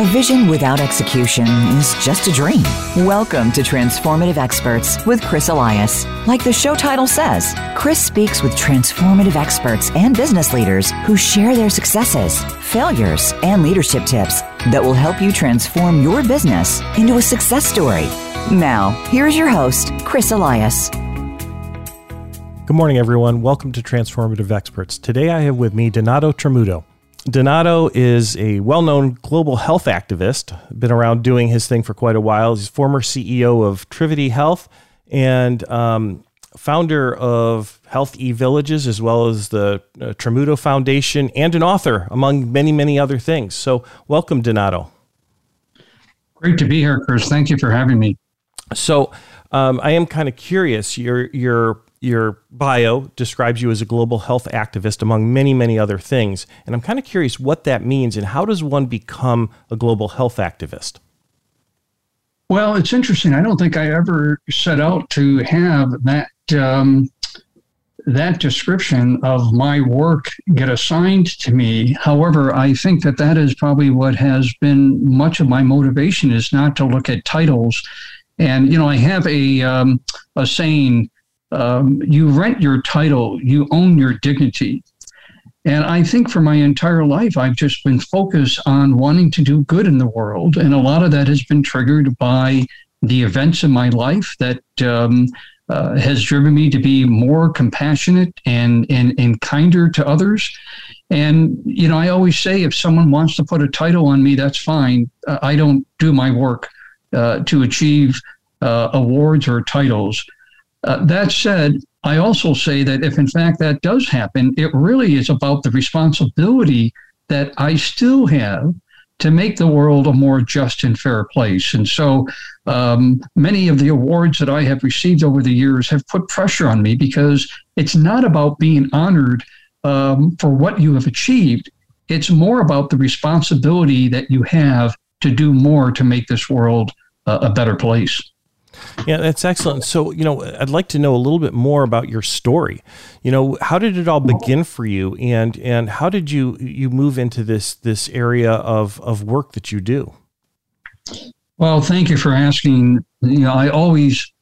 A vision without execution is just a dream. Welcome to Transformative Experts with Chris Elias. Like the show title says, Chris speaks with transformative experts and business leaders who share their successes, failures, and leadership tips that will help you transform your business into a success story. Now, here's your host, Chris Elias. Good morning, everyone. Welcome to Transformative Experts. Today I have with me Donato Tramuto. Donato is a well-known global health activist, been around doing his thing for quite a while. He's former CEO of Triviti Health and founder of Health eVillages, as well as the Tramuto Foundation, and an author, among many, many other things. So welcome, Donato. Great to be here, Chris. Thank you for having me. So I am kind of curious, your bio describes you as a global health activist, among many, many other things. And I'm kind of curious what that means and how does one become a global health activist? Well, it's interesting. I don't think I ever set out to have that description of my work get assigned to me. However, I think that is probably what has been much of my motivation, is not to look at titles. And, I have a saying, you rent your title, you own your dignity. And I think for my entire life, I've just been focused on wanting to do good in the world. And a lot of that has been triggered by the events in my life that has driven me to be more compassionate and kinder to others. And, I always say, if someone wants to put a title on me, that's fine. I don't do my work to achieve awards or titles. That said, I also say that if in fact that does happen, it really is about the responsibility that I still have to make the world a more just and fair place. And so many of the awards that I have received over the years have put pressure on me, because it's not about being honored for what you have achieved. It's more about the responsibility that you have to do more to make this world a better place. Yeah, that's excellent. So, I'd like to know a little bit more about your story. How did it all begin for you, and how did you move into this area of work that you do? Well, thank you for asking. I always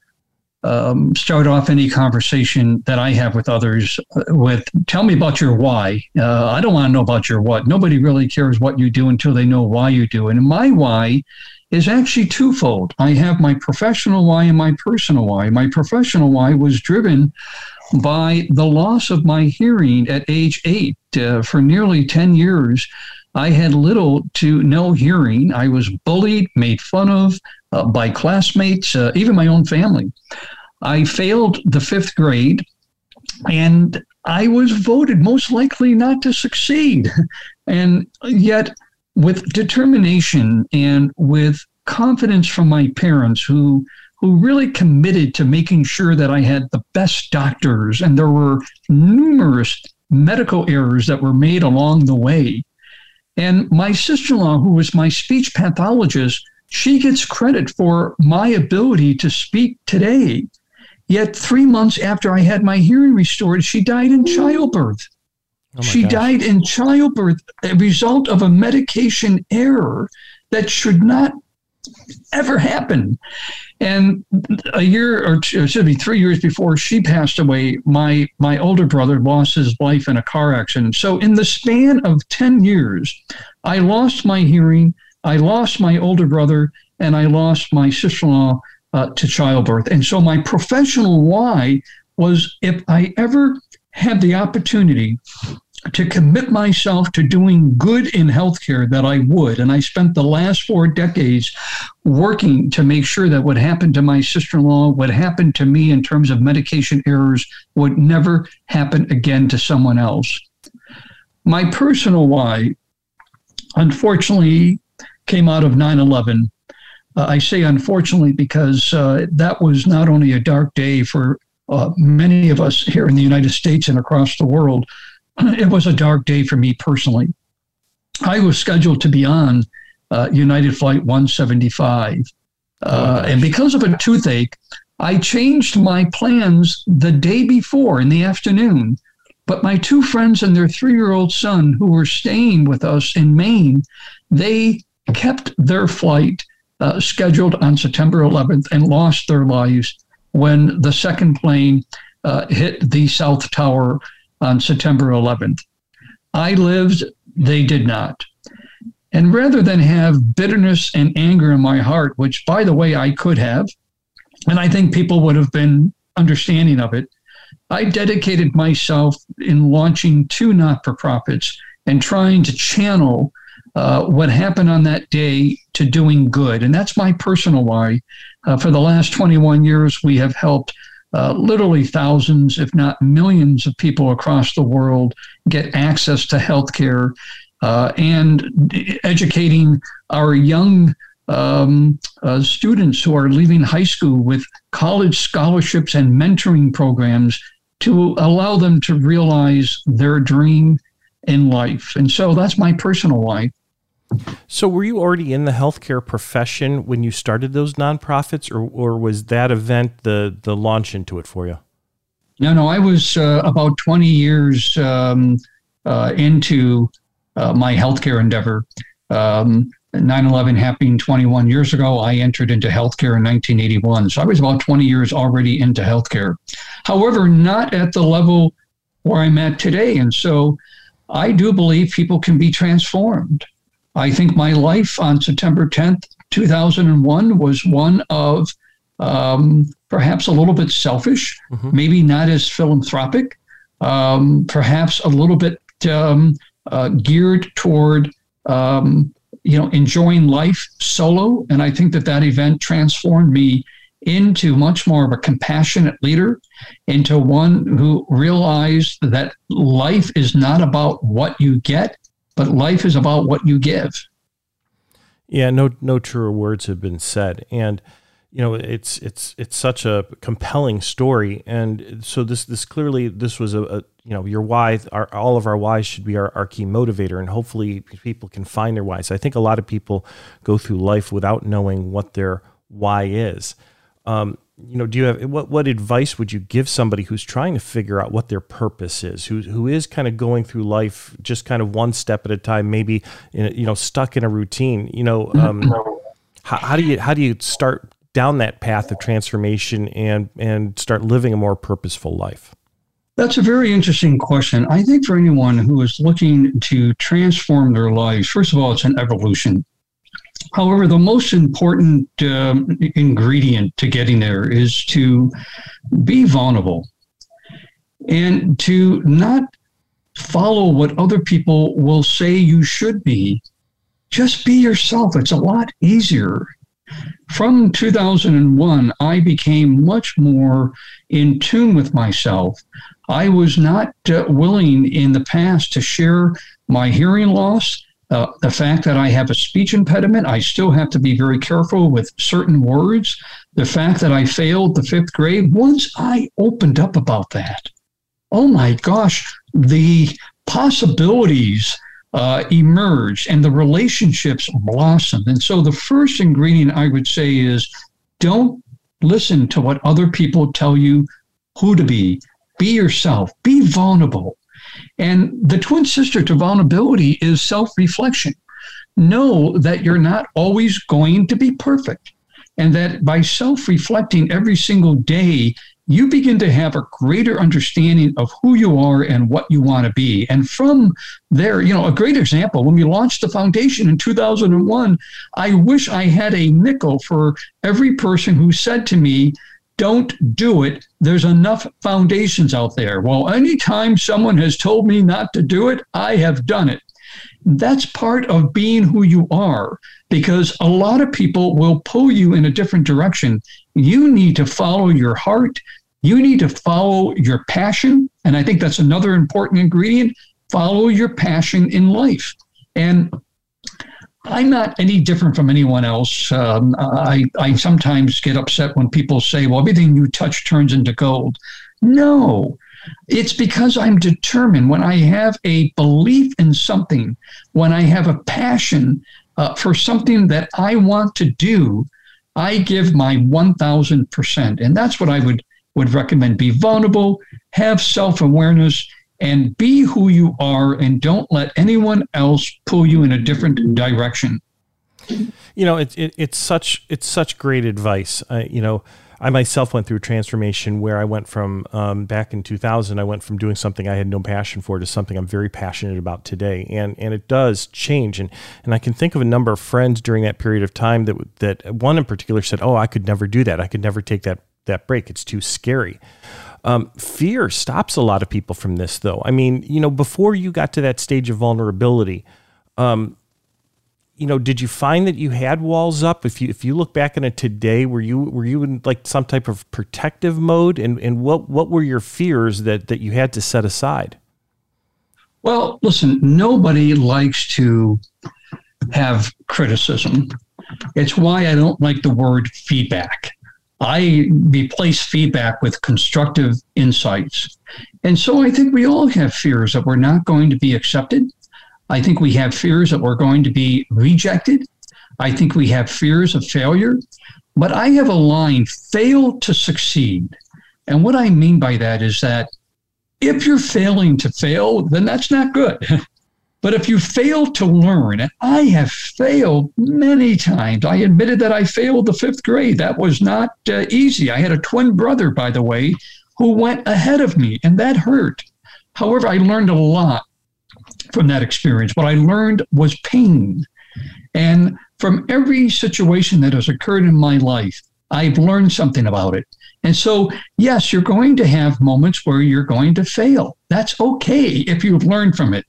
start off any conversation that I have with others with, tell me about your why. I don't want to know about your what. Nobody really cares what you do until they know why you do. And my why is actually twofold. I have my professional why and my personal why. My professional why was driven by the loss of my hearing at age 8. For nearly 10 years, I had little to no hearing. I was bullied, made fun of by classmates, even my own family. I failed the 5th grade, and I was voted most likely not to succeed. And yet, with determination and with confidence from my parents, who really committed to making sure that I had the best doctors, and there were numerous medical errors that were made along the way. And my sister-in-law, who was my speech pathologist, she gets credit for my ability to speak today. Yet 3 months after I had my hearing restored, she died in childbirth. Oh my gosh. She died in childbirth, a result of a medication error that should not ever happen. And 3 years before she passed away, my older brother lost his life in a car accident. So in the span of 10 years, I lost my hearing, I lost my older brother, and I lost my sister-in-law to childbirth. And so my professional why was, if I ever had the opportunity to commit myself to doing good in healthcare, that I would. And I spent the last 4 decades working to make sure that what happened to my sister-in-law, what happened to me in terms of medication errors, would never happen again to someone else. My personal why, unfortunately, came out of 9/11. I say unfortunately because that was not only a dark day for many of us here in the United States and across the world, it was a dark day for me personally. I was scheduled to be on United Flight 175. And because of a toothache, I changed my plans the day before in the afternoon. But my 2 friends and their 3-year-old son, who were staying with us in Maine, they kept their flight scheduled on September 11th and lost their lives when the second plane hit the South Tower on September 11th. I lived, they did not. And rather than have bitterness and anger in my heart, which, by the way, I could have, and I think people would have been understanding of it, I dedicated myself in launching two not-for-profits and trying to channel what happened on that day to doing good. And that's my personal why. For the last 21 years, we have helped literally thousands, if not millions, of people across the world get access to healthcare, and educating our young students who are leaving high school with college scholarships and mentoring programs to allow them to realize their dream in life. And so that's my personal why. So were you already in the healthcare profession when you started those nonprofits, or was that event the launch into it for you? No, I was about 20 years into my healthcare endeavor. 9/11 happening 21 years ago, I entered into healthcare in 1981. So I was about 20 years already into healthcare. However, not at the level where I'm at today. And so I do believe people can be transformed. I think my life on September 10th, 2001 was one of perhaps a little bit selfish, maybe not as philanthropic, perhaps a little bit geared toward enjoying life solo. And I think that event transformed me into much more of a compassionate leader, into one who realized that life is not about what you get, but life is about what you give. Yeah, no truer words have been said. And, it's such a compelling story. And so this clearly, this was a your why, all of our whys should be our key motivator. And hopefully people can find their whys. I think a lot of people go through life without knowing what their why is. Do you have what advice would you give somebody who's trying to figure out what their purpose is, who is kind of going through life just kind of one step at a time, maybe stuck in a routine? How do you start down that path of transformation and start living a more purposeful life? That's a very interesting question. I think for anyone who is looking to transform their lives, first of all, it's an evolution. However, the most important ingredient to getting there is to be vulnerable and to not follow what other people will say you should be. Just be yourself. It's a lot easier. From 2001, I became much more in tune with myself. I was not willing in the past to share my hearing loss. The fact that I have a speech impediment, I still have to be very careful with certain words. The fact that I failed the fifth grade, once I opened up about that, oh my gosh, the possibilities emerged and the relationships blossomed. And so the first ingredient I would say is don't listen to what other people tell you who to be. Be yourself. Be vulnerable. And the twin sister to vulnerability is self-reflection. Know that you're not always going to be perfect, and that by self-reflecting every single day, you begin to have a greater understanding of who you are and what you want to be. And from there, a great example, when we launched the foundation in 2001, I wish I had a nickel for every person who said to me, "Don't do it. There's enough foundations out there." Well, anytime someone has told me not to do it, I have done it. That's part of being who you are, because a lot of people will pull you in a different direction. You need to follow your heart. You need to follow your passion. And I think that's another important ingredient. Follow your passion in life. And I'm not any different from anyone else. I sometimes get upset when people say, well, everything you touch turns into gold. No, it's because I'm determined. When I have a belief in something, when I have a passion for something that I want to do, I give my 1,000%. And that's what I would recommend. Be vulnerable, have self-awareness, and be who you are, and don't let anyone else pull you in a different direction. you know, it's such great advice. You know, I myself went through a transformation where I went from, back in 2000, I went from doing something I had no passion for to something I'm very passionate about today. And it does change. And I can think of a number of friends during that period of time that one in particular said, "Oh, I could never do that. I could never take that break. It's too scary." Fear stops a lot of people from this, though. I mean, you know, before you got to that stage of vulnerability, you know, did you find that you had walls up? If you look back on it today, were you in like some type of protective mode? And what were your fears that you had to set aside? Well, listen, nobody likes to have criticism. It's why I don't like the word feedback. I replace feedback with constructive insights. And so I think we all have fears that we're not going to be accepted. I think we have fears that we're going to be rejected. I think we have fears of failure. But I have a line, fail to succeed. And what I mean by that is that if you're failing to fail, then that's not good. But if you fail to learn, and I have failed many times. I admitted that I failed the fifth grade. That was not easy. I had a twin brother, by the way, who went ahead of me, and that hurt. However, I learned a lot from that experience. What I learned was pain. And from every situation that has occurred in my life, I've learned something about it. And so, yes, you're going to have moments where you're going to fail. That's okay if you've learned from it.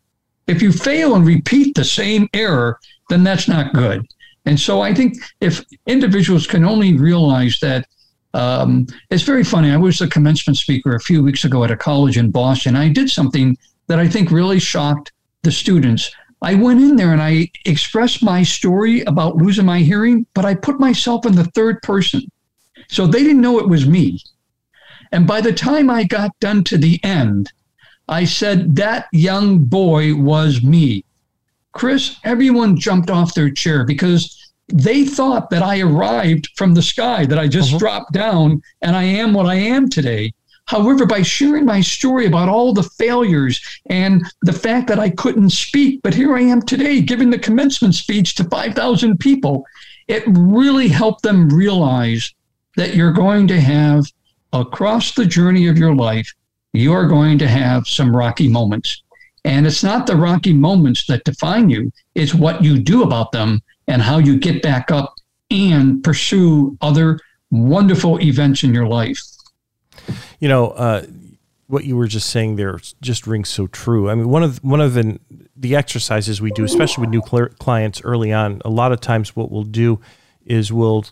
If you fail and repeat the same error, then that's not good. And so I think if individuals can only realize that, it's very funny. I was the commencement speaker a few weeks ago at a college in Boston. I did something that I think really shocked the students. I went in there and I expressed my story about losing my hearing, but I put myself in the third person. So they didn't know it was me. And by the time I got done to the end, I said, "That young boy was me." Chris, everyone jumped off their chair because they thought that I arrived from the sky, that I just dropped down and I am what I am today. However, by sharing my story about all the failures and the fact that I couldn't speak, but here I am today giving the commencement speech to 5,000 people, it really helped them realize that you're going to have, across the journey of your life, you're going to have some rocky moments. And it's not the rocky moments that define you. It's what you do about them and how you get back up and pursue other wonderful events in your life. You know, what you were just saying there just rings so true. I mean, one of the exercises we do, especially with new clients early on, a lot of times what we'll do is we'll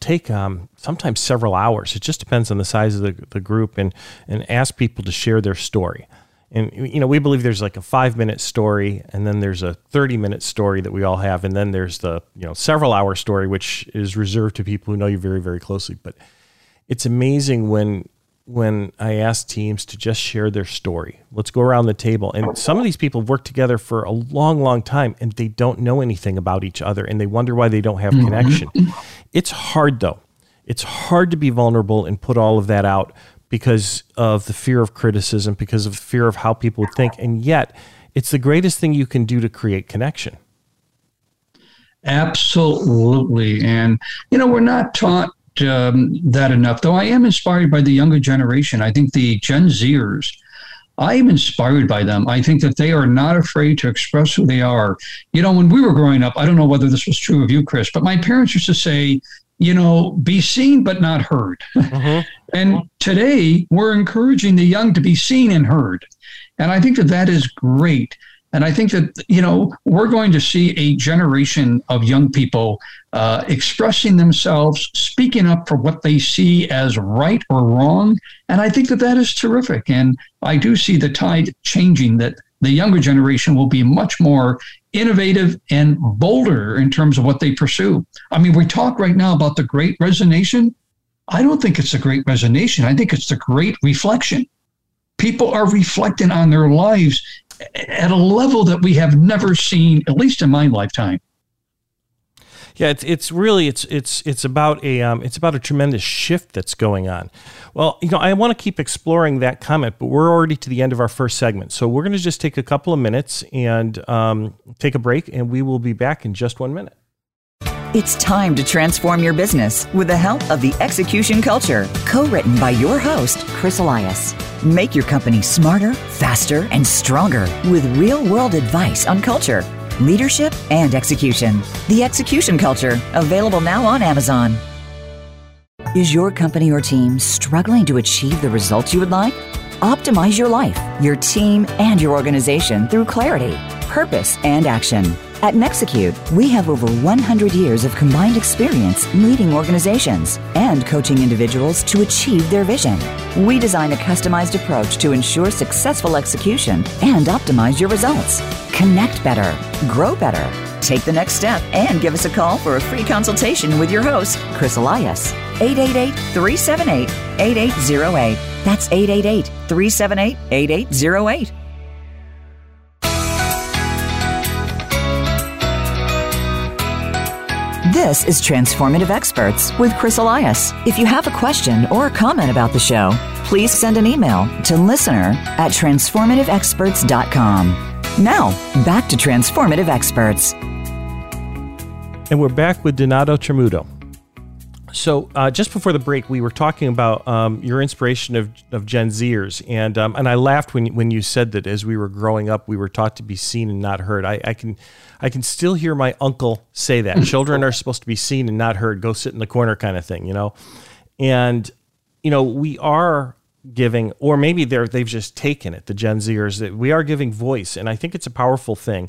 take sometimes several hours. It just depends on the size of the group and ask people to share their story. And, you know, we believe there's like a 5-minute story, and then there's a 30-minute story that we all have. And then there's the, you know, several hour story, which is reserved to people who know you very, very closely. But it's amazing when I ask teams to just share their story. Let's go around the table. And some of these people work together for a long, long time and they don't know anything about each other and they wonder why they don't have connection. It's hard though. It's hard to be vulnerable and put all of that out because of the fear of criticism, because of fear of how people would think. And yet it's the greatest thing you can do to create connection. Absolutely. And you know, we're not taught that enough, though I am inspired by the younger generation. I think the Gen Zers, I am inspired by them. I think that they are not afraid to express who they are. You know, when we were growing up, I don't know whether this was true of you, Chris, but my parents used to say, you know, be seen but not heard. And today we're encouraging the young to be seen and heard. And I think that that is great. And I think that, you know, we're going to see a generation of young people expressing themselves, speaking up for what they see as right or wrong. And I think that that is terrific. And I do see the tide changing, that the younger generation will be much more innovative and bolder in terms of what they pursue. I mean, we talk right now about the great resignation. I don't think it's a great resignation. I think it's the great reflection. People are reflecting on their lives at a level that we have never seen, at least in my lifetime. Yeah, it's about a tremendous shift that's going on. Well, you know, I want to keep exploring that comment, but we're already to the end of our first segment, so we're going to just take a couple of minutes and take a break, and we will be back in just 1 minute. It's time to transform your business with the help of The Execution Culture, co-written by your host, Chris Elias. Make your company smarter, faster, and stronger with real-world advice on culture, leadership, and execution. The Execution Culture, available now on Amazon. Is your company or team struggling to achieve the results you would like? Optimize your life, your team, and your organization through clarity, purpose, and action. At Nexecute, we have over 100 years of combined experience leading organizations and coaching individuals to achieve their vision. We design a customized approach to ensure successful execution and optimize your results. Connect better, grow better. Take the next step and give us a call for a free consultation with your host, Chris Elias. 888-378-8808. That's 888-378-8808. This is Transformative Experts with Chris Elias. If you have a question or a comment about the show, please send an email to listener@transformativeexperts.com. Now, back to Transformative Experts. And we're back with Donato Tramuto. So just before the break, we were talking about your inspiration of Gen Zers, and I laughed when you said that as we were growing up, we were taught to be seen and not heard. I can still hear my uncle say that. Children are supposed to be seen and not heard. Go sit in the corner, kind of thing, you know. And you know, we are giving, or maybe they've just taken it. The Gen Zers, that we are giving voice, and I think it's a powerful thing.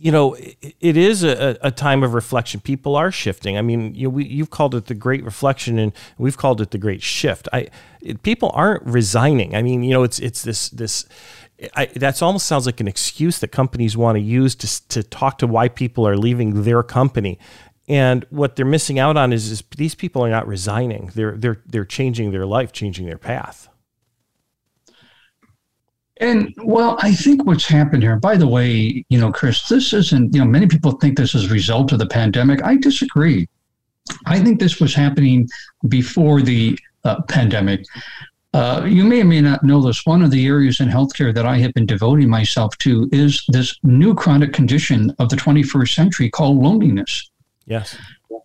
You know, it is a time of reflection. People are shifting. I mean, you've called it the Great Reflection, and we've called it the Great Shift. People aren't resigning. I mean, you know, it's this. That's almost sounds like an excuse that companies want to use to talk to why people are leaving their company, and what they're missing out on is these people are not resigning. They're changing their life, changing their path. And, well, I think what's happened here, by the way, you know, Chris, this isn't, you know, many people think this is a result of the pandemic. I disagree. I think this was happening before the pandemic. You may or may not know this. One of the areas in healthcare that I have been devoting myself to is this new chronic condition of the 21st century called loneliness. Yes.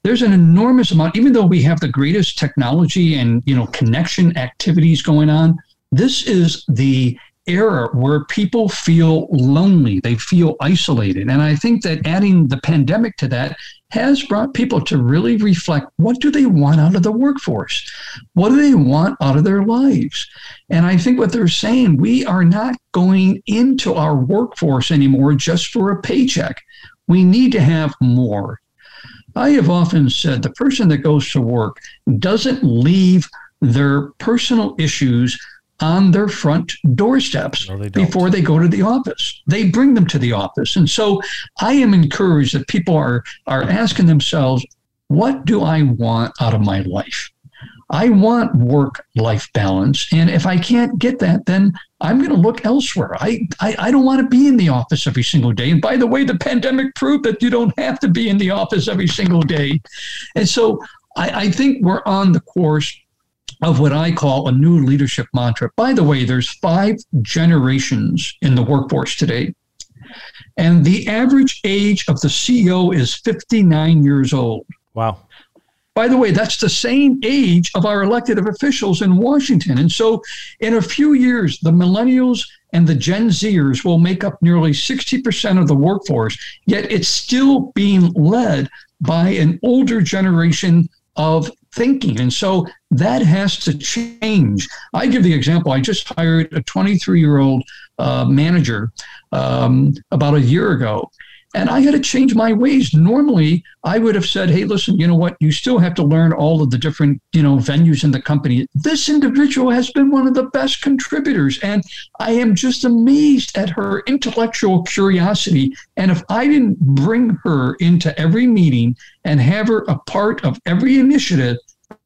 There's an enormous amount, even though we have the greatest technology and, you know, connection activities going on, this is the era where people feel lonely, they feel isolated. And I think that adding the pandemic to that has brought people to really reflect, what do they want out of the workforce? What do they want out of their lives? And I think what they're saying, we are not going into our workforce anymore just for a paycheck. We need to have more. I have often said the person that goes to work doesn't leave their personal issues on their front doorsteps before they go to the office. They bring them to the office. And so I am encouraged that people are asking themselves, what do I want out of my life? I want work-life balance. And if I can't get that, then I'm going to look elsewhere. I don't want to be in the office every single day. And by the way, the pandemic proved that you don't have to be in the office every single day. And so I think we're on the course of what I call a new leadership mantra. By the way, there's 5 generations in the workforce today. And the average age of the CEO is 59 years old. Wow. By the way, that's the same age of our elected officials in Washington. And so in a few years, the millennials and the Gen Zers will make up nearly 60% of the workforce, yet it's still being led by an older generation of thinking. And so that has to change. I give the example. I just hired a 23-year-old manager about a year ago, and I had to change my ways. Normally, I would have said, hey, listen, you know what? You still have to learn all of the different, you know, venues in the company. This individual has been one of the best contributors, and I am just amazed at her intellectual curiosity. And if I didn't bring her into every meeting and have her a part of every initiative,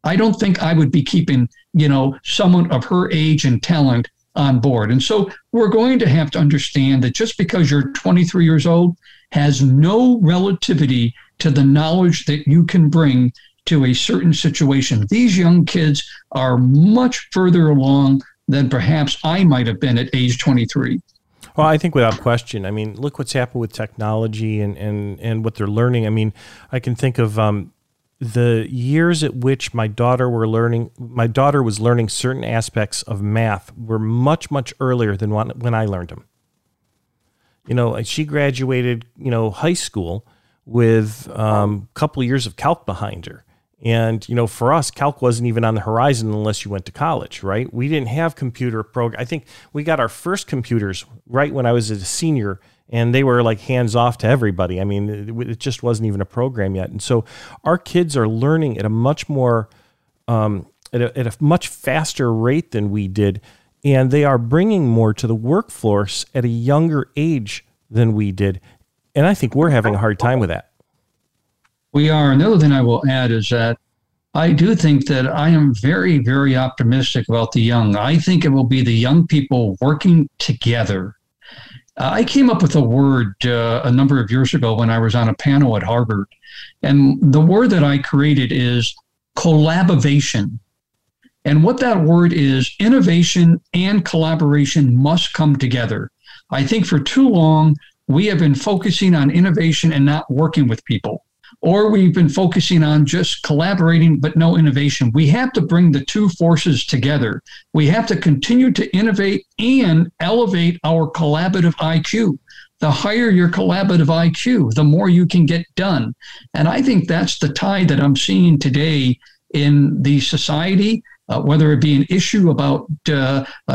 I don't think I would be keeping, you know, someone of her age and talent on board. And so we're going to have to understand that just because you're 23 years old has no relativity to the knowledge that you can bring to a certain situation. These young kids are much further along than perhaps I might have been at age 23. Well, I think without question. I mean, look what's happened with technology and what they're learning. I mean, I can think of the years at which my daughter was learning certain aspects of math were much, much earlier than when I learned them. You know, she graduated, you know, high school with a couple of years of calc behind her. And, you know, for us, calc wasn't even on the horizon unless you went to college, right? We didn't have computer program. I think we got our first computers right when I was a senior, and they were like hands off to everybody. I mean, it just wasn't even a program yet. And so our kids are learning at a much more, at a much faster rate than we did. And they are bringing more to the workforce at a younger age than we did. And I think we're having a hard time with that. We are. Another thing I will add is that I do think that I am very, very optimistic about the young. I think it will be the young people working together. I came up with a word a number of years ago when I was on a panel at Harvard. And the word that I created is collabovation. And what that word is, innovation and collaboration must come together. I think for too long, we have been focusing on innovation and not working with people. Or we've been focusing on just collaborating, but no innovation. We have to bring the two forces together. We have to continue to innovate and elevate our collaborative IQ. The higher your collaborative IQ, the more you can get done. And I think that's the tide that I'm seeing today in the society, whether it be an issue about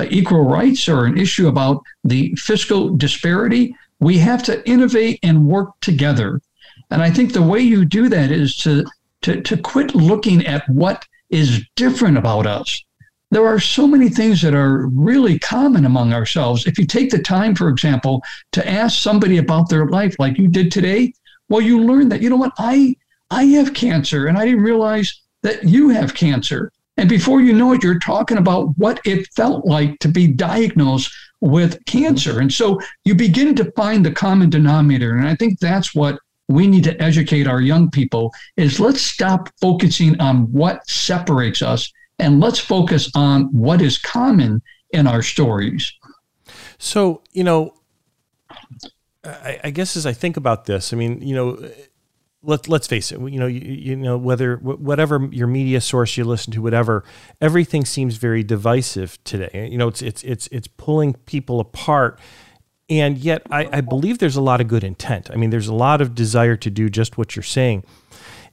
equal rights or an issue about the fiscal disparity. We have to innovate and work together. And I think the way you do that is to quit looking at what is different about us. There are so many things that are really common among ourselves. If you take the time, for example, to ask somebody about their life like you did today, well, you learn that, you know what, I have cancer and I didn't realize that you have cancer. And before you know it, you're talking about what it felt like to be diagnosed with cancer. And so you begin to find the common denominator. And I think that's what we need to educate our young people is let's stop focusing on what separates us and let's focus on what is common in our stories. So, you know, I guess as I think about this, I mean, you know, let's face it, you know, you know, whatever your media source you listen to, whatever, everything seems very divisive today. You know, it's pulling people apart. And yet I believe there's a lot of good intent. I mean, there's a lot of desire to do just what you're saying.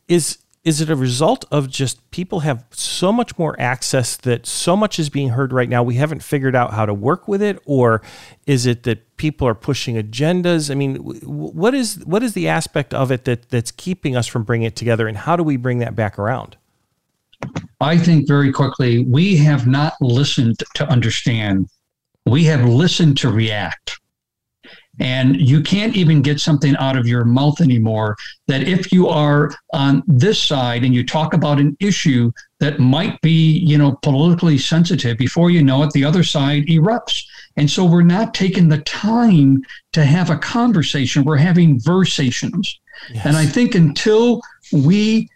Is it a result of just people have so much more access that so much is being heard right now? We haven't figured out how to work with it, or is it that people are pushing agendas? I mean, what is the aspect of it that's keeping us from bringing it together, and how do we bring that back around? I think very quickly, we have not listened to understand. We have listened to react. And you can't even get something out of your mouth anymore that if you are on this side and you talk about an issue that might be, you know, politically sensitive, before you know it, the other side erupts. And so we're not taking the time to have a conversation. We're having versations. Yes. And I think until we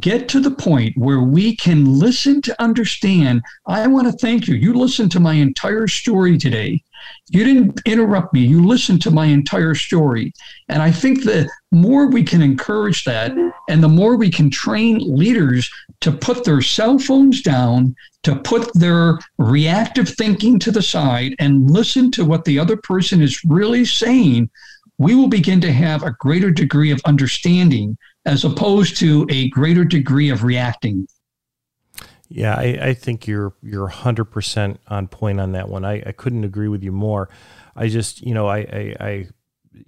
get to the point where we can listen to understand, I want to thank you. You listened to my entire story today. You didn't interrupt me. You listened to my entire story. And I think the more we can encourage that and the more we can train leaders to put their cell phones down, to put their reactive thinking to the side and listen to what the other person is really saying, we will begin to have a greater degree of understanding as opposed to a greater degree of reacting. Yeah, I think you're 100% on point on that one. I couldn't agree with you more. I just, you know, I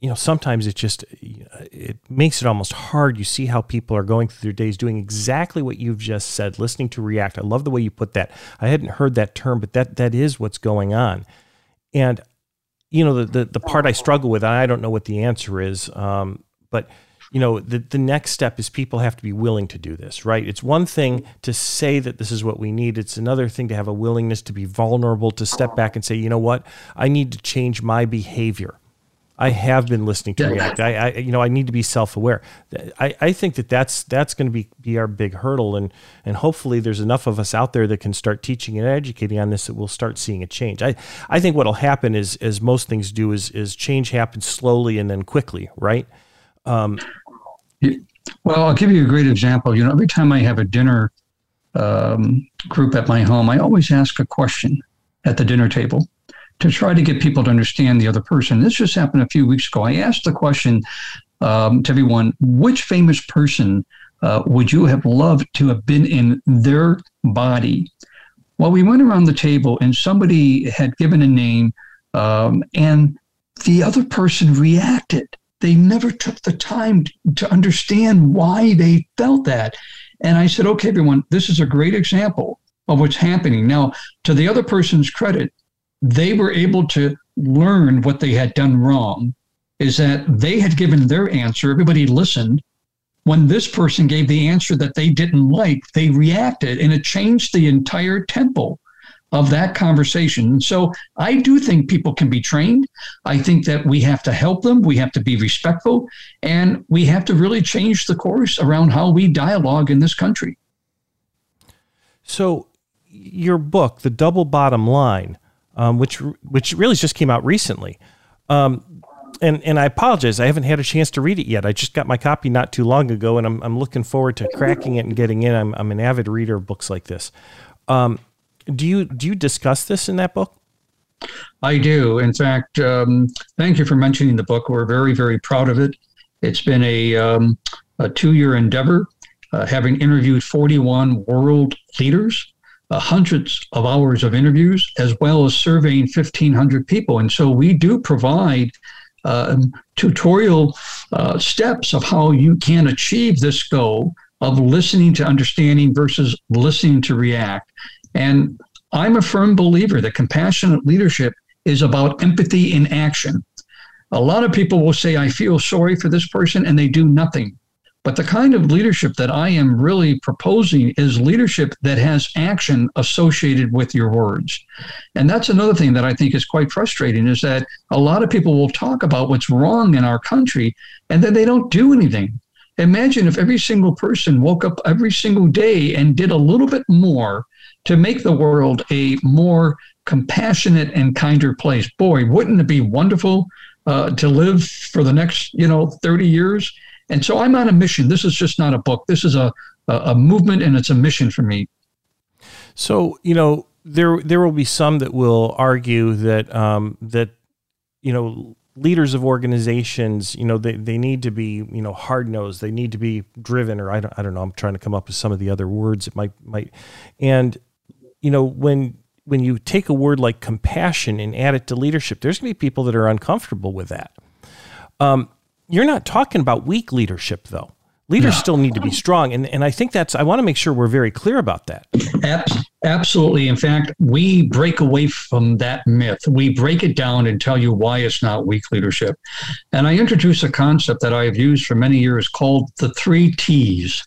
you know, sometimes it just, it makes it almost hard. You see how people are going through their days doing exactly what you've just said, listening to react. I love the way you put that. I hadn't heard that term, but that is what's going on. And, you know, the part I struggle with, and I don't know what the answer is, but you know, the next step is people have to be willing to do this, right? It's one thing to say that this is what we need. It's another thing to have a willingness to be vulnerable, to step back and say, you know what, I need to change my behavior. I have been listening to React. I need to be self-aware. I think that's going to be our big hurdle, and hopefully there's enough of us out there that can start teaching and educating on this that we'll start seeing a change. I think what'll happen is, as most things do, is change happens slowly and then quickly, right? Well, I'll give you a great example. You know, every time I have a dinner group at my home, I always ask a question at the dinner table to try to get people to understand the other person. This just happened a few weeks ago. I asked the question to everyone, which famous person would you have loved to have been in their body? Well, we went around the table and somebody had given a name and the other person reacted. They never took the time to understand why they felt that. And I said, okay, everyone, this is a great example of what's happening. Now, to the other person's credit, they were able to learn what they had done wrong, is that they had given their answer. Everybody listened. When this person gave the answer that they didn't like, they reacted, and it changed the entire tempo of that conversation. So I do think people can be trained. I think that we have to help them. We have to be respectful, and we have to really change the course around how we dialogue in this country. So your book, The Double Bottom Line, which really just came out recently. And I apologize, I haven't had a chance to read it yet. I just got my copy not too long ago, and I'm looking forward to cracking it and getting in. I'm an avid reader of books like this. Do you discuss this in that book? I do. In fact, thank you for mentioning the book. We're very, very proud of it. It's been a 2-year endeavor, having interviewed 41 world leaders, hundreds of hours of interviews, as well as surveying 1,500 people. And so we do provide tutorial steps of how you can achieve this goal of listening to understanding versus listening to react. And I'm a firm believer that compassionate leadership is about empathy in action. A lot of people will say, I feel sorry for this person, and they do nothing. But the kind of leadership that I am really proposing is leadership that has action associated with your words. And that's another thing that I think is quite frustrating, is that a lot of people will talk about what's wrong in our country, and then they don't do anything. Imagine if every single person woke up every single day and did a little bit more to make the world a more compassionate and kinder place. Boy, wouldn't it be wonderful to live for the next, 30 years? And so I'm on a mission. This is just not a book. This is a movement, and it's a mission for me. So, there will be some that will argue that, leaders of organizations, they need to be, hard-nosed. They need to be driven, or I don't know. I'm trying to come up with some of the other words that might. And, when you take a word like compassion and add it to leadership, there's going to be people that are uncomfortable with that. You're not talking about weak leadership, though. Leaders still need to be strong. And I think I want to make sure we're very clear about that. Absolutely. In fact, we break away from that myth. We break it down and tell you why it's not weak leadership. And I introduce a concept that I have used for many years called the 3 T's.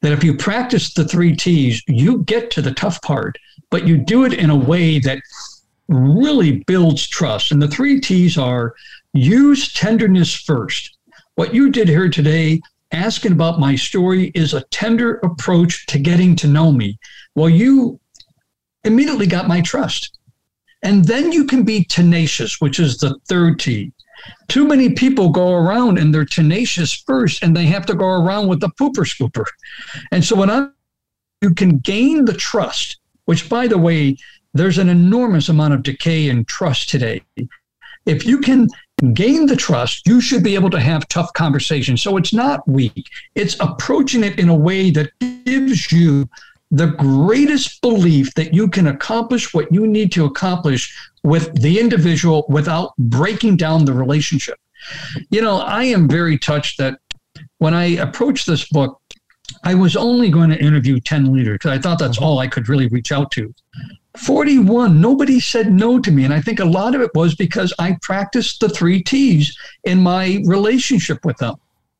That if you practice the 3 T's, you get to the tough part, but you do it in a way that really builds trust. And the 3 T's are: use tenderness first. What you did here today, asking about my story, is a tender approach to getting to know me. Well, you immediately got my trust. And then you can be tenacious, which is the 3rd T. Too many people go around and they're tenacious first, and they have to go around with the pooper scooper. And so you can gain the trust, which, by the way, there's an enormous amount of decay in trust today. If you can gain the trust, you should be able to have tough conversations. So it's not weak. It's approaching it in a way that gives you the greatest belief that you can accomplish what you need to accomplish with the individual without breaking down the relationship. I am very touched that when I approached this book, I was only going to interview 10 leaders because I thought that's all I could really reach out to. 41, nobody said no to me. And I think a lot of it was because I practiced the 3 T's in my relationship with them.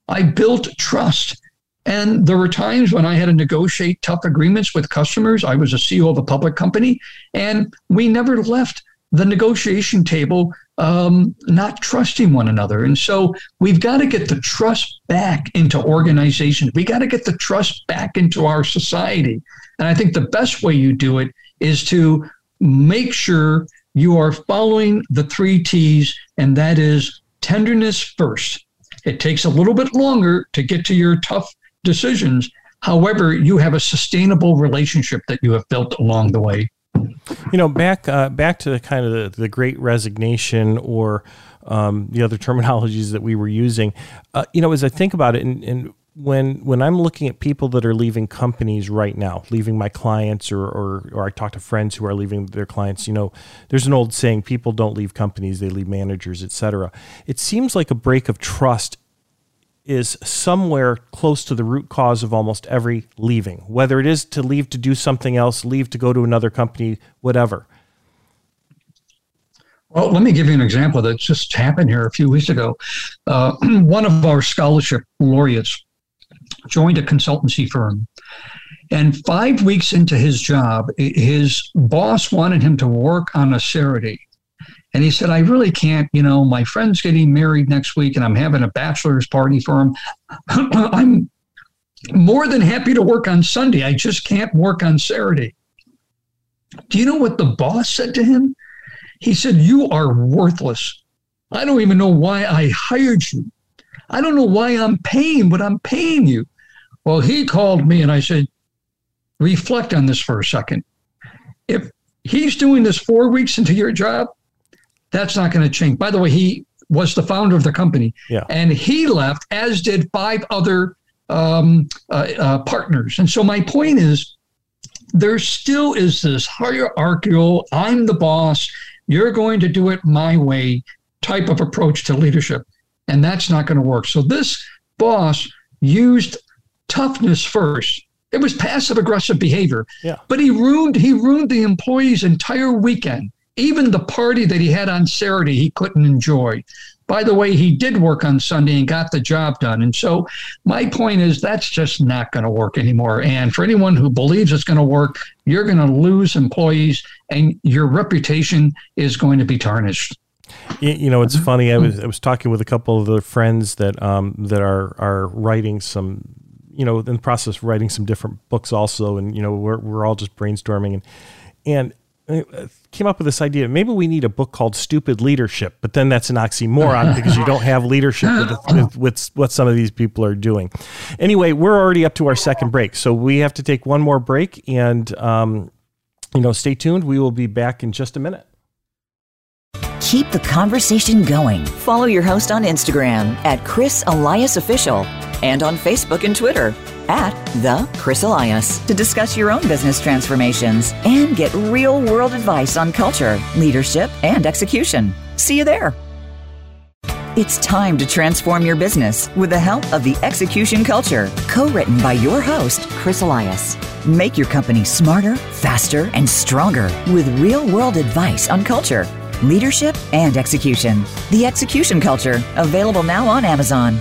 I built trust. And there were times when I had to negotiate tough agreements with customers. I was a CEO of a public company, and we never left the negotiation table not trusting one another. And so we've got to get the trust back into organizations. We got to get the trust back into our society. And I think the best way you do it is to make sure you are following the 3 T's, and that is tenderness first. It takes a little bit longer to get to your tough decisions. However, you have a sustainable relationship that you have built along the way. You know, back to the kind of the Great Resignation or the other terminologies that we were using, you know, as I think about it, and when I'm looking at people that are leaving companies right now, leaving my clients, or I talk to friends who are leaving their clients, you know, there's an old saying, people don't leave companies, they leave managers, et cetera. It seems like a break of trust is somewhere close to the root cause of almost every leaving, whether it is to leave to do something else, leave to go to another company, whatever. Well, let me give you an example that just happened here a few weeks ago. One of our scholarship laureates joined a consultancy firm, and 5 weeks into his job, his boss wanted him to work on a Saturday. And he said, I really can't, you know, my friend's getting married next week and I'm having a bachelor's party for him. I'm more than happy to work on Sunday. I just can't work on Saturday. Do you know what the boss said to him? He said, you are worthless. I don't even know why I hired you. I don't know why I'm paying what I'm paying you. Well, he called me and I said, reflect on this for a second. If he's doing this 4 weeks into your job, that's not going to change. By the way, he was the founder of the company, and he left, as did five other partners. And so my point is, there still is this hierarchical, I'm the boss, you're going to do it my way type of approach to leadership. And that's not going to work. So this boss used toughness first. It was passive aggressive behavior, but he ruined the employee's entire weekend. Even the party that he had on Saturday, he couldn't enjoy. By the way, he did work on Sunday and got the job done. And so my point is, that's just not going to work anymore. And for anyone who believes it's going to work, you're going to lose employees and your reputation is going to be tarnished. You know, it's funny. I was talking with a couple of the friends that that are writing some, you know, in the process of writing some different books also. And, you know, we're all just brainstorming and came up with this idea. Maybe we need a book called Stupid Leadership, but then that's an oxymoron because you don't have leadership with what some of these people are doing. Anyway, we're already up to our second break, so we have to take one more break. And, you know, stay tuned. We will be back in just a minute. Keep the conversation going. Follow your host on Instagram @ChrisEliasOfficial and on Facebook and Twitter @TheChrisElias to discuss your own business transformations and get real-world advice on culture, leadership, and execution. See you there. It's time to transform your business with the help of The Execution Culture, co-written by your host, Chris Elias. Make your company smarter, faster, and stronger with real-world advice on culture, leadership, and execution. The Execution Culture, available now on Amazon.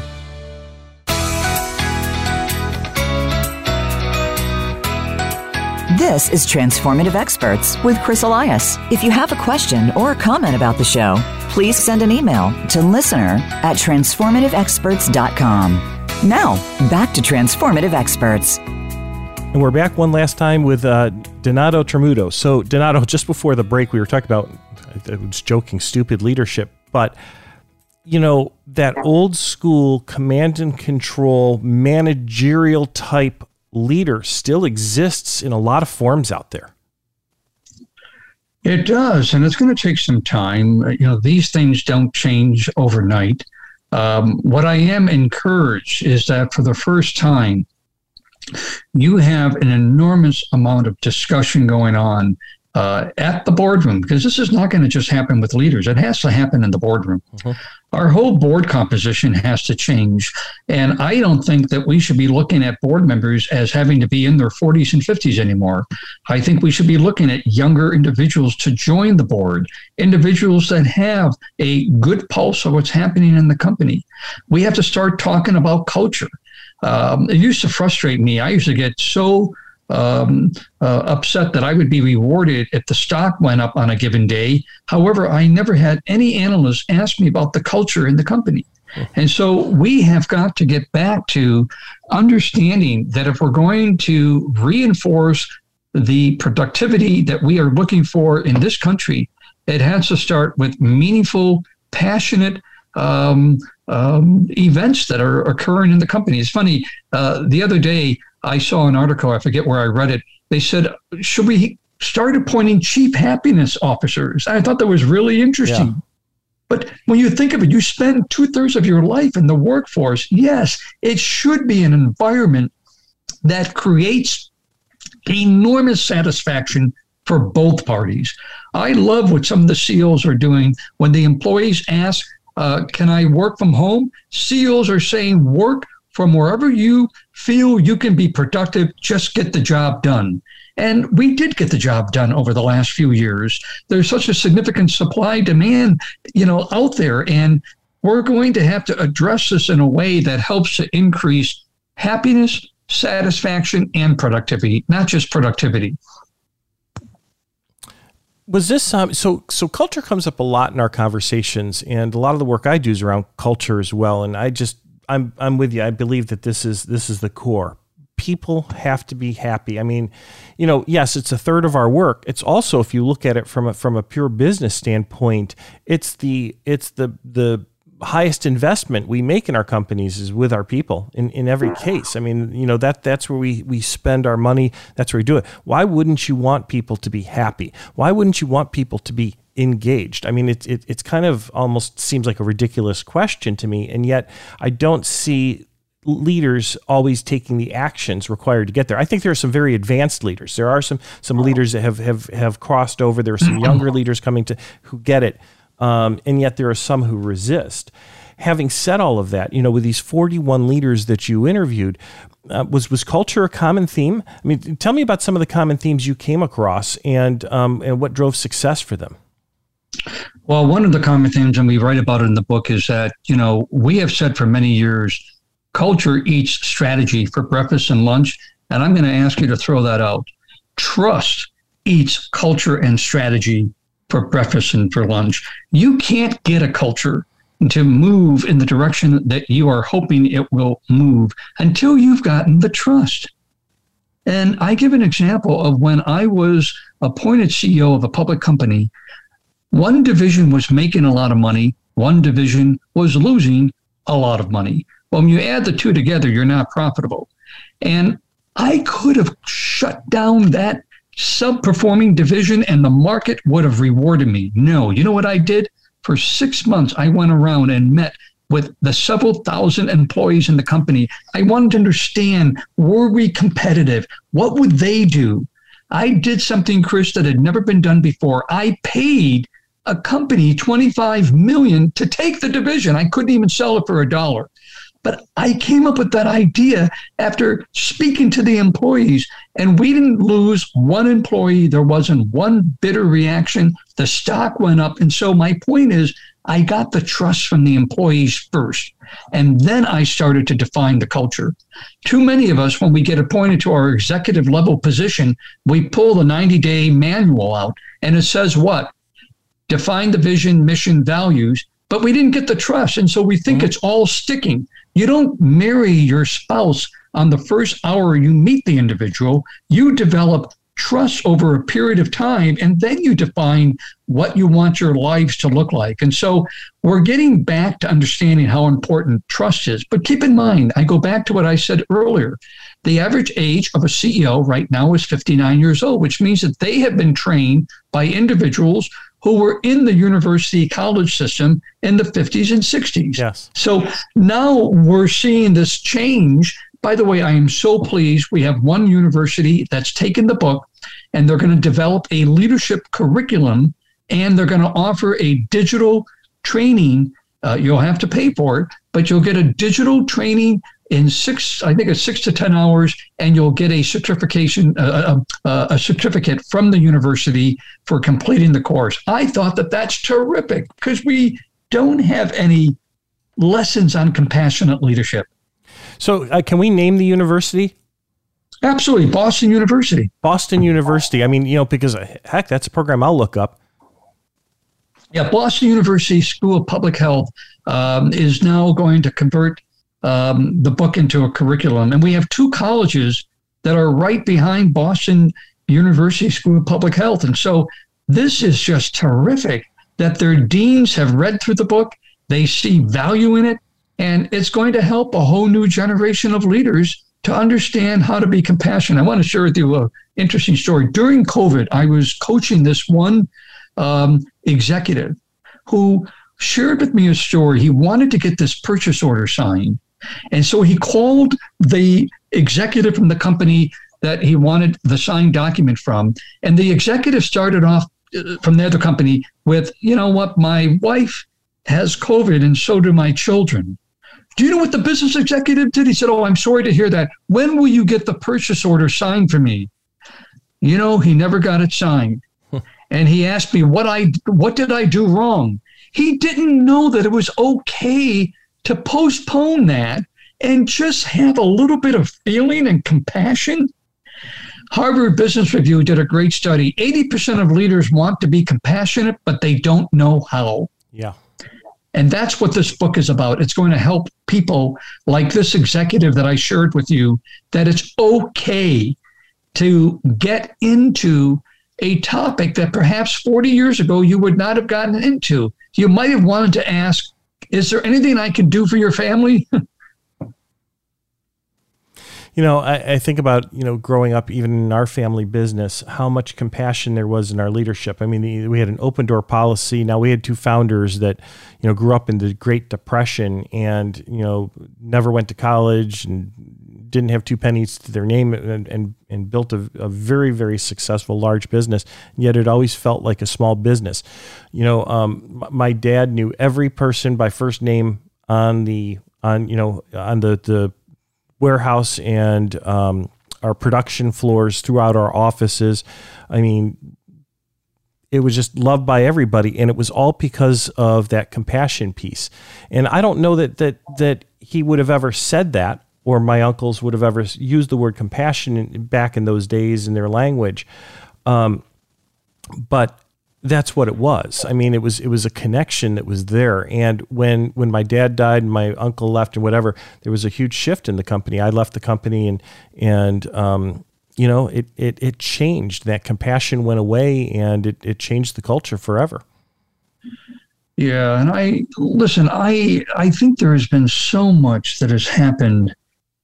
This is Transformative Experts with Chris Elias. If you have a question or a comment about the show, please send an email to listener@transformativeexperts.com. Now, back to Transformative Experts. And we're back one last time with Donato Tramuto. So, Donato, just before the break, we were talking about, I was joking, stupid leadership, but you know, that old school command and control managerial type leader still exists in a lot of forms out there. It does, and it's going to take some time. You know, these things don't change overnight. What I am encouraged is that for the first time, you have an enormous amount of discussion going on at the boardroom, because this is not going to just happen with leaders. It has to happen in the boardroom. Mm-hmm. Our whole board composition has to change. And I don't think that we should be looking at board members as having to be in their 40s and 50s anymore. I think we should be looking at younger individuals to join the board, individuals that have a good pulse of what's happening in the company. We have to start talking about culture. It used to frustrate me. I used to get so upset that I would be rewarded if the stock went up on a given day. However, I never had any analysts ask me about the culture in the company. And so we have got to get back to understanding that if we're going to reinforce the productivity that we are looking for in this country, it has to start with meaningful, passionate events that are occurring in the company. It's funny, the other day I saw an article, I forget where I read it, they said, should we start appointing chief happiness officers? I thought that was really interesting. Yeah. But when you think of it, you spend 2/3 of your life in the workforce. Yes, it should be an environment that creates enormous satisfaction for both parties. I love what some of the CEOs are doing. When the employees ask, can I work from home? CEOs are saying, work from wherever you feel you can be productive, just get the job done. And we did get the job done over the last few years. There's such a significant supply demand, out there. And we're going to have to address this in a way that helps to increase happiness, satisfaction, and productivity, not just productivity. Was this so culture comes up a lot in our conversations, and a lot of the work I do is around culture as well. And I'm with you. I believe that this is the core. People have to be happy. I mean, yes, it's 1/3 of our work. It's also, if you look at it from a pure business standpoint, it's the highest investment we make in our companies is with our people in every case. I mean, that's where we spend our money. That's where we do it. Why wouldn't you want people to be happy? Why wouldn't you want people to be engaged? I mean, it's kind of almost seems like a ridiculous question to me. And yet I don't see leaders always taking the actions required to get there. I think there are some very advanced leaders. There are some leaders that have crossed over. There are some younger leaders coming to who get it. And yet there are some who resist. Having said all of that, with these 41 leaders that you interviewed, was culture a common theme? I mean, tell me about some of the common themes you came across and what drove success for them. Well, one of the common themes, and we write about it in the book, is that, we have said for many years, culture eats strategy for breakfast and lunch. And I'm going to ask you to throw that out. Trust eats culture and strategy for breakfast and for lunch. You can't get a culture to move in the direction that you are hoping it will move until you've gotten the trust. And I give an example of when I was appointed CEO of a public company, one division was making a lot of money, one division was losing a lot of money. Well, when you add the two together, you're not profitable. And I could have shut down that subperforming division and the market would have rewarded me. No, you know what I did? For 6 months, I went around and met with the several thousand employees in the company. I wanted to understand, were we competitive? What would they do? I did something, Chris, that had never been done before. I paid a company $25 million to take the division. I couldn't even sell it for $1. But I came up with that idea after speaking to the employees, and we didn't lose one employee. There wasn't one bitter reaction. The stock went up. And so my point is, I got the trust from the employees first, and then I started to define the culture. Too many of us, when we get appointed to our executive level position, we pull the 90-day manual out, and it says what? Define the vision, mission, values. But we didn't get the trust, and so we think it's all sticking. You don't marry your spouse on the first hour you meet the individual. You develop trust over a period of time, and then you define what you want your lives to look like. And so we're getting back to understanding how important trust is. But keep in mind, I go back to what I said earlier. The average age of a CEO right now is 59 years old, which means that they have been trained by individuals who were in the university college system in the 50s and 60s. Yes. So now we're seeing this change. By the way, I am so pleased we have one university that's taken the book, and they're going to develop a leadership curriculum, and they're going to offer a digital training. You'll have to pay for it, but you'll get a digital training in 6 to 10 hours, and you'll get a certification, a certificate from the university for completing the course. I thought that that's terrific, because we don't have any lessons on compassionate leadership. So can we name the university? Absolutely. Boston University. I mean, because heck, that's a program I'll look up. Yeah. Boston University School of Public Health is now going to convert the book into a curriculum. And we have two colleges that are right behind Boston University School of Public Health. And so this is just terrific that their deans have read through the book. They see value in it. And it's going to help a whole new generation of leaders to understand how to be compassionate. I want to share with you an interesting story. During COVID, I was coaching this one executive who shared with me a story. He wanted to get this purchase order signed. And so he called the executive from the company that he wanted the signed document from. And the executive started off from the other company with, you know what, my wife has COVID and so do my children. Do you know what the business executive did? He said, oh, I'm sorry to hear that. When will you get the purchase order signed for me? He never got it signed. And he asked me, what did I do wrong? He didn't know that it was okay to postpone that and just have a little bit of feeling and compassion. Harvard Business Review did a great study. 80% of leaders want to be compassionate, but they don't know how. Yeah. And that's what this book is about. It's going to help people like this executive that I shared with you, that it's okay to get into a topic that perhaps 40 years ago you would not have gotten into. You might have wanted to ask, is there anything I can do for your family? I think about, growing up, even in our family business, how much compassion there was in our leadership. I mean, we had an open door policy. Now, we had two founders that, grew up in the Great Depression and, never went to college and didn't have two pennies to their name and built a very, very successful large business. And yet it always felt like a small business. My dad knew every person by first name on the warehouse and our production floors throughout our offices. I mean, it was just loved by everybody, and it was all because of that compassion piece. And I don't know that he would have ever said that, or my uncles would have ever used the word compassion back in those days in their language. But that's what it was. I mean, it was a connection that was there. And when my dad died and my uncle left and whatever, there was a huge shift in the company. I left the company and it changed. That compassion went away, and it changed the culture forever. Yeah. And I think there has been so much that has happened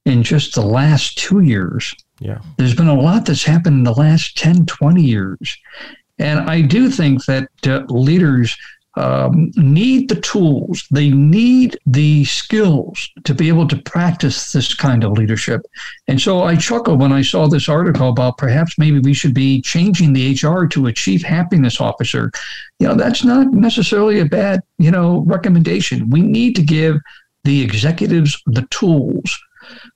in just the last 2 years. Yeah. There's been a lot that's happened in the last 10, 20 years. And I do think that leaders need the tools. They need the skills to be able to practice this kind of leadership. And so I chuckled when I saw this article about perhaps maybe we should be changing the HR to a chief happiness officer. That's not necessarily a bad, recommendation. We need to give the executives the tools.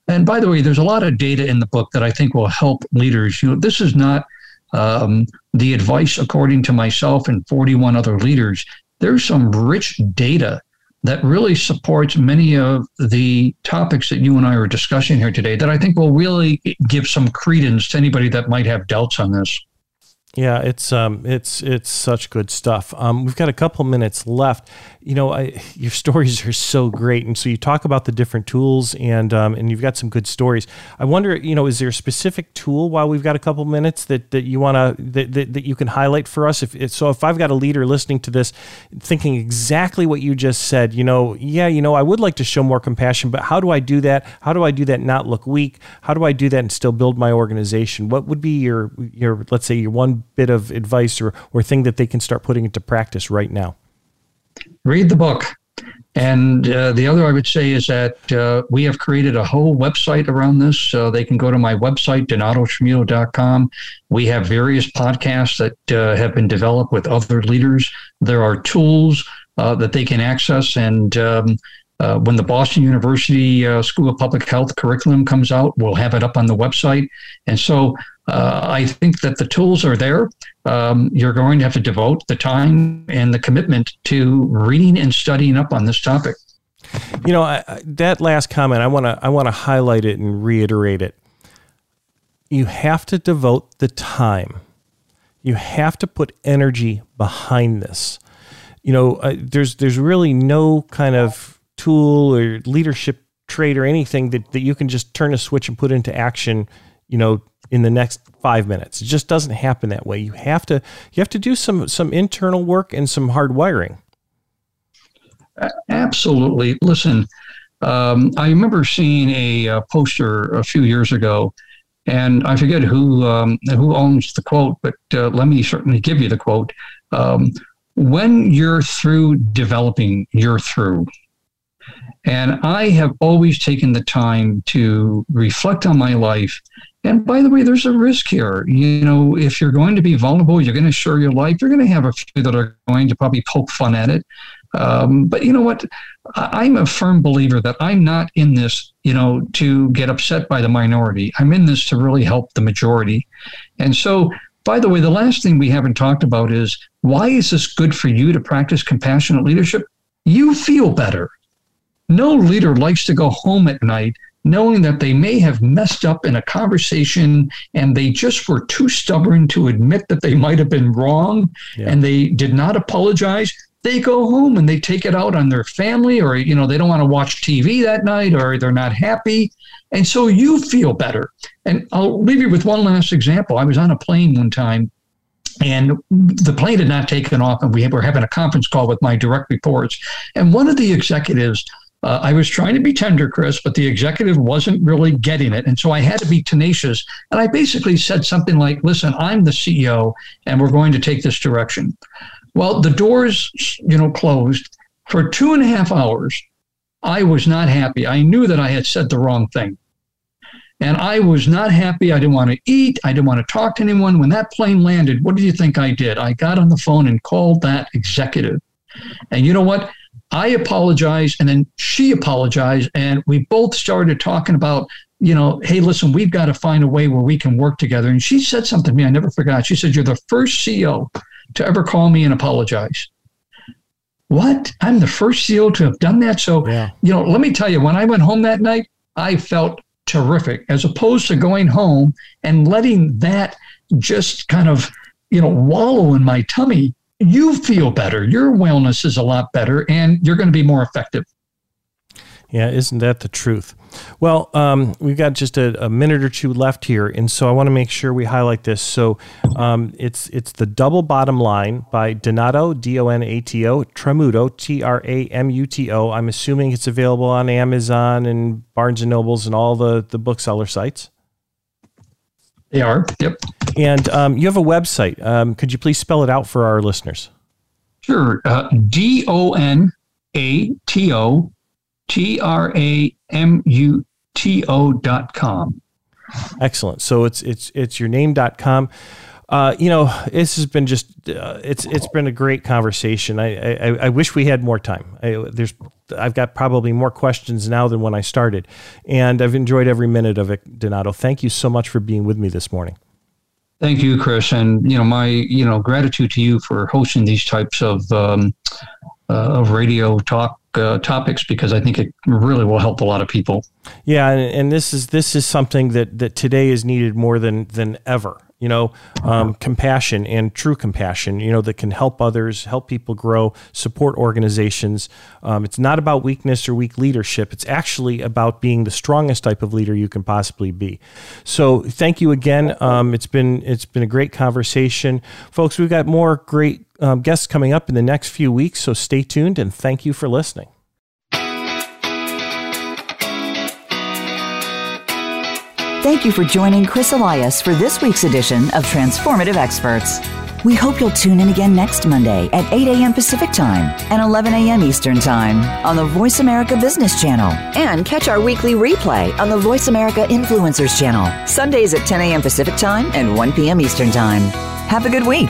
And by the way, there's a lot of data in the book that I think will help leaders. This is not the advice according to myself and 41 other leaders. There's some rich data that really supports many of the topics that you and I are discussing here today that I think will really give some credence to anybody that might have doubts on this. Yeah, it's such good stuff. We've got a couple minutes left. Your stories are so great, and so you talk about the different tools, and you've got some good stories. I wonder, is there a specific tool while we've got a couple minutes that you want to that you can highlight for us? If I've got a leader listening to this, thinking exactly what you just said, I would like to show more compassion, but how do I do that? How do I do that? Not look weak? How do I do that and still build my organization? What would be your let's say your one bit of advice or thing that they can start putting into practice right now? Read the book. And the other I would say is that we have created a whole website around this. So they can go to my website, donatotramuto.com. We have various podcasts that have been developed with other leaders. There are tools that they can access. And when the Boston University School of Public Health curriculum comes out, we'll have it up on the website. And so I think that the tools are there. You're going to have to devote the time and the commitment to reading and studying up on this topic. That last comment, I want to highlight it and reiterate it. you have to devote the time. You have to put energy behind this. You know, there's really no kind of tool or leadership trait or anything that you can just turn a switch and put into action, you know, in the next 5 minutes. It just doesn't happen that way. You have to do some internal work and some hard wiring. Absolutely. Listen, I remember seeing a poster a few years ago, and I forget who owns the quote, but let me certainly give you the quote. When you're through developing, you're through. And I have always taken the time to reflect on my life. And by the way, there's a risk here. You know, if you're going to be vulnerable, you're going to share your life. You're going to have a few that are going to probably poke fun at it. But you know what? I'm a firm believer that I'm not in this, you know, to get upset by the minority. I'm in this to really help the majority. And so, by the way, the last thing we haven't talked about is, why is this good for you to practice compassionate leadership? You feel better. No leader likes to go home at night knowing that they may have messed up in a conversation and they just were too stubborn to admit that they might have been wrong, and they did not apologize. They go home and they take it out on their family, or, you know, they don't want to watch TV that night, or they're not happy. And so you feel better. And I'll leave you with one last example. I was on a plane one time, and the plane had not taken off, and we were having a conference call with my direct reports. And one of the executives, I was trying to be tender, Chris, but the executive wasn't really getting it. And so I had to be tenacious. And I basically said something like, listen, I'm the CEO, and we're going to take this direction. Well, the doors, you know, closed for 2.5 hours. I was not happy. I knew that I had said the wrong thing. And I was not happy. I didn't want to eat. I didn't want to talk to anyone. When that plane landed, what do you think I did? I got on the phone and called that executive. And you know what? I apologized, and then she apologized, and we both started talking about, you know, hey, listen, we've got to find a way where we can work together. And she said something to me I never forgot. She said, you're the first CEO to ever call me and apologize. What? I'm the first CEO to have done that? So, you know, let me tell you, when I went home that night, I felt terrific, as opposed to going home and letting that just kind of, you know, wallow in my tummy. You feel better. Your wellness is a lot better, and you're going to be more effective. Yeah, isn't that the truth? Well, we've got just a minute or two left here, and so I want to make sure we highlight this. So it's The Double Bottom Line by Donato, D-O-N-A-T-O, Tramuto, T-R-A-M-U-T-O. I'm assuming it's available on Amazon and Barnes & Nobles and all the bookseller sites. They are, yep. And you have a website. Could you please spell it out for our listeners? Sure. D-O-N-A-T-O. Tramuto.com. Excellent. So it's your name.com. You know, this has been just, it's been a great conversation. I wish we had more time. I've got probably more questions now than when I started, and I've enjoyed every minute of it. Donato, thank you so much for being with me this morning. Thank you, Chris. And, you know, my, you know, gratitude to you for hosting these types of radio talk topics, because I think it really will help a lot of people. Yeah. And this is something that today is needed more than ever, you know, compassion and true compassion, you know, that can help others, help people grow, support organizations. It's not about weakness or weak leadership. It's actually about being the strongest type of leader you can possibly be. So thank you again. It's been a great conversation, folks. We've got more great guests coming up in the next few weeks, so stay tuned, and thank you for listening. Thank you for joining Chris Elias for this week's edition of Transformative Experts. We hope you'll tune in again next Monday at 8 a.m. Pacific Time and 11 a.m. Eastern Time on the Voice America Business Channel. And catch our weekly replay on the Voice America Influencers Channel, Sundays at 10 a.m. Pacific Time and 1 p.m. Eastern Time. Have a good week.